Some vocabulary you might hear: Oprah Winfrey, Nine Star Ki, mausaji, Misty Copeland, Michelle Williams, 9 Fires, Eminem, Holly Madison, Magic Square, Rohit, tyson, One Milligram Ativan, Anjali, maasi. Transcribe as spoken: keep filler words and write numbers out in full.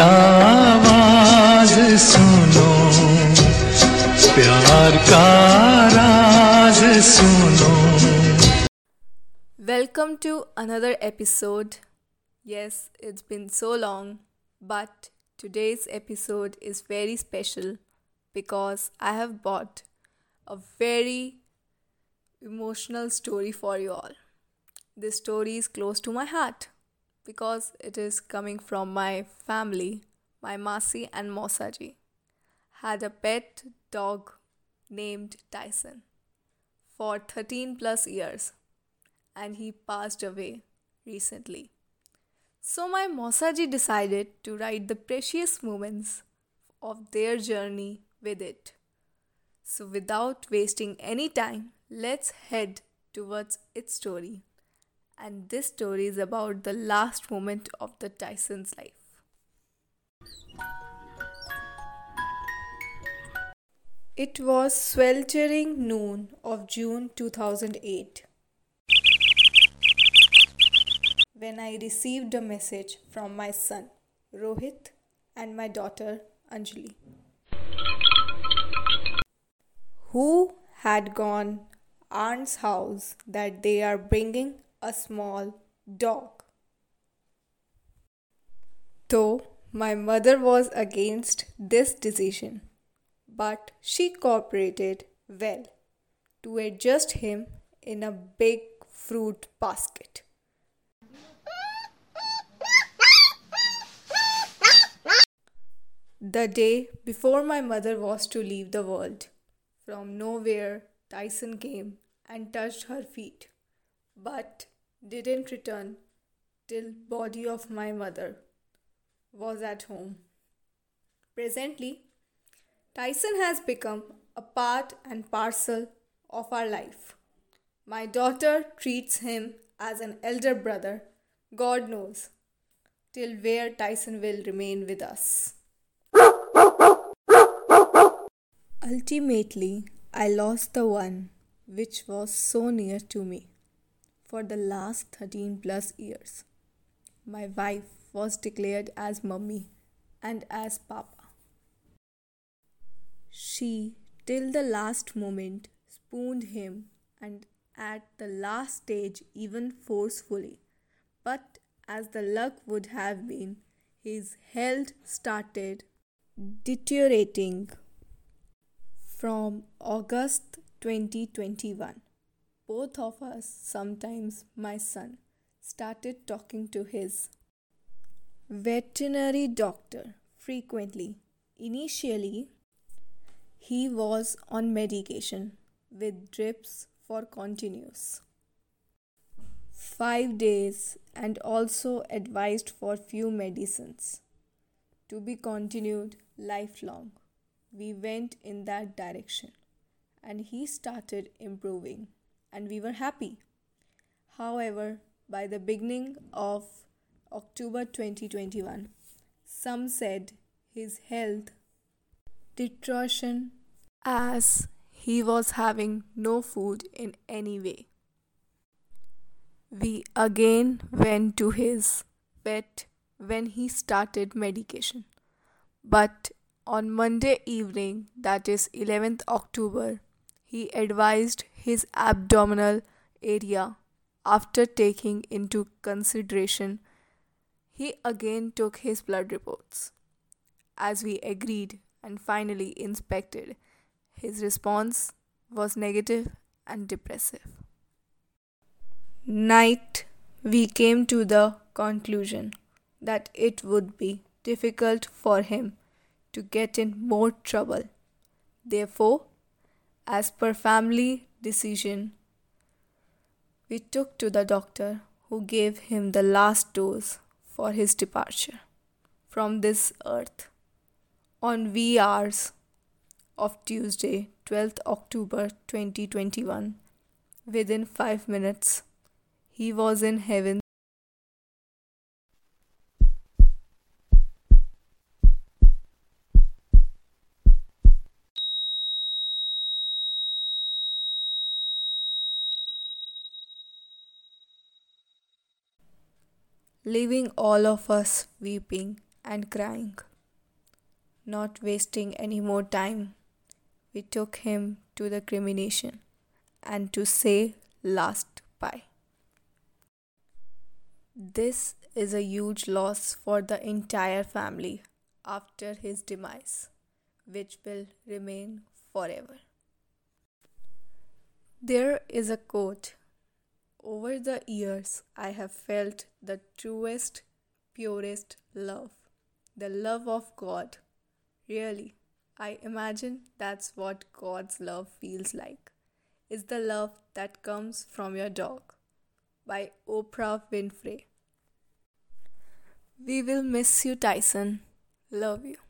आवाज सुनो, प्यार का राज सुनो। Welcome to another episode. Yes, it's been so long, but today's episode is very special because I have bought a very emotional story for you all. This story is close to my heart because it is coming from my family. My maasi and mausaji had a pet dog named Tyson for thirteen plus years and he passed away recently. So my mausaji decided to write the precious moments of their journey with it. So without wasting any time, let's head towards its story. And this story is about the last moment of the Tyson's life. It was sweltering noon of June two thousand eight when I received a message from my son, Rohit, and my daughter, Anjali, who had gone to aunt's house that they are bringing a small dog. Though my mother was against this decision, but she cooperated well to adjust him in a big fruit basket. The day before my mother was to leave the world, from nowhere Tyson came and touched her feet, but didn't return till body of my mother was at home. Presently, Tyson has become a part and parcel of our life. My daughter treats him as an elder brother, God knows, till where Tyson will remain with us. Ultimately, I lost the one which was so near to me. For the last thirteen plus years, my wife was declared as mummy and as papa. She, till the last moment, spooned him and at the last stage even forcefully. But as the luck would have been, his health started deteriorating from August twenty twenty-one. Both of us, sometimes my son, started talking to his veterinary doctor frequently. Initially, he was on medication with drips for continuous five days and also advised for few medicines to be continued lifelong. We went in that direction and he started improving, and we were happy. However, by the beginning of October twenty twenty-one, some said his health deterioration as he was having no food in any way. We again went to his vet when he started medication. But on Monday evening, that is eleventh October, he advised his abdominal area. After taking into consideration, he again took his blood reports, as we agreed, and finally inspected. His response was negative and depressive. Night, we came to the conclusion that it would be difficult for him to get in more trouble. Therefore, as per family decision, we took to the doctor who gave him the last dose for his departure from this earth on wee hours of Tuesday, twelfth October twenty twenty-one. Within five minutes, he was in heaven. Leaving all of us weeping and crying. Not wasting any more time, we took him to the cremation and to say last bye. This is a huge loss for the entire family after his demise, which will remain forever. There is a quote. Over the years, I have felt the truest, purest love, the love of God. Really, I imagine that's what God's love feels like. It's the love that comes from your dog. By Oprah Winfrey. We will miss you, Tyson. Love you.